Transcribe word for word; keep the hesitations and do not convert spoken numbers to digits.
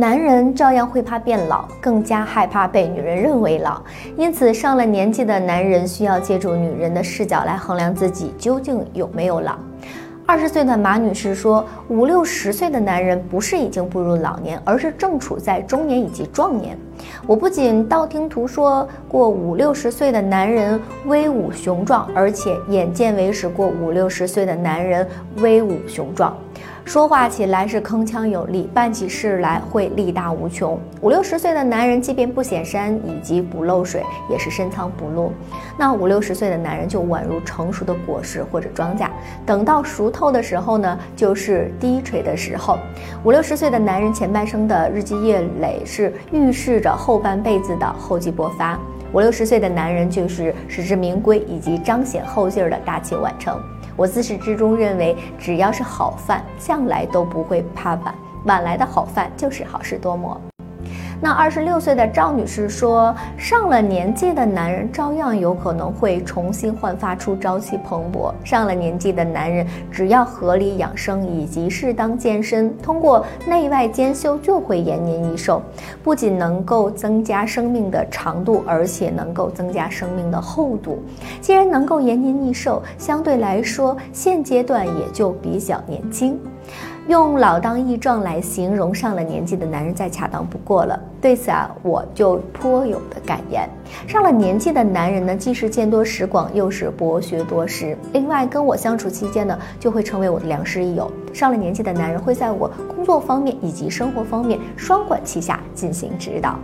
男人照样会怕变老，更加害怕被女人认为老。因此，上了年纪的男人需要借助女人的视角来衡量自己究竟有没有老。二十岁的马女士说，五六十岁的男人不是已经步入老年，而是正处在中年以及壮年。我不仅道听途说过五六十岁的男人威武雄壮，而且眼见为实过五六十岁的男人威武雄壮。说话起来是铿锵有力，办起事来会力大无穷。五六十岁的男人，即便不显山以及不漏水，也是深藏不露。那五六十岁的男人就宛如成熟的果实或者庄稼，等到熟透的时候呢，就是低垂的时候。五六十岁的男人前半生的日积月累，是预示着后半辈子的厚积薄发。五六十岁的男人就是实至名归以及彰显后劲儿的大器晚成。我自始至终认为，只要是好饭，向来都不会怕晚。晚来的好饭就是好事多磨。那二十六岁的赵女士说，上了年纪的男人照样有可能会重新焕发出朝气蓬勃。上了年纪的男人只要合理养生以及适当健身，通过内外兼修就会延年益寿，不仅能够增加生命的长度，而且能够增加生命的厚度。既然能够延年益寿，相对来说现阶段也就比较年轻。用老当益壮来形容上了年纪的男人再恰当不过了。对此啊，我就颇有的感言。上了年纪的男人呢，既是见多识广，又是博学多识。另外，跟我相处期间呢，就会成为我的良师益友。上了年纪的男人会在我工作方面以及生活方面双管齐下进行指导。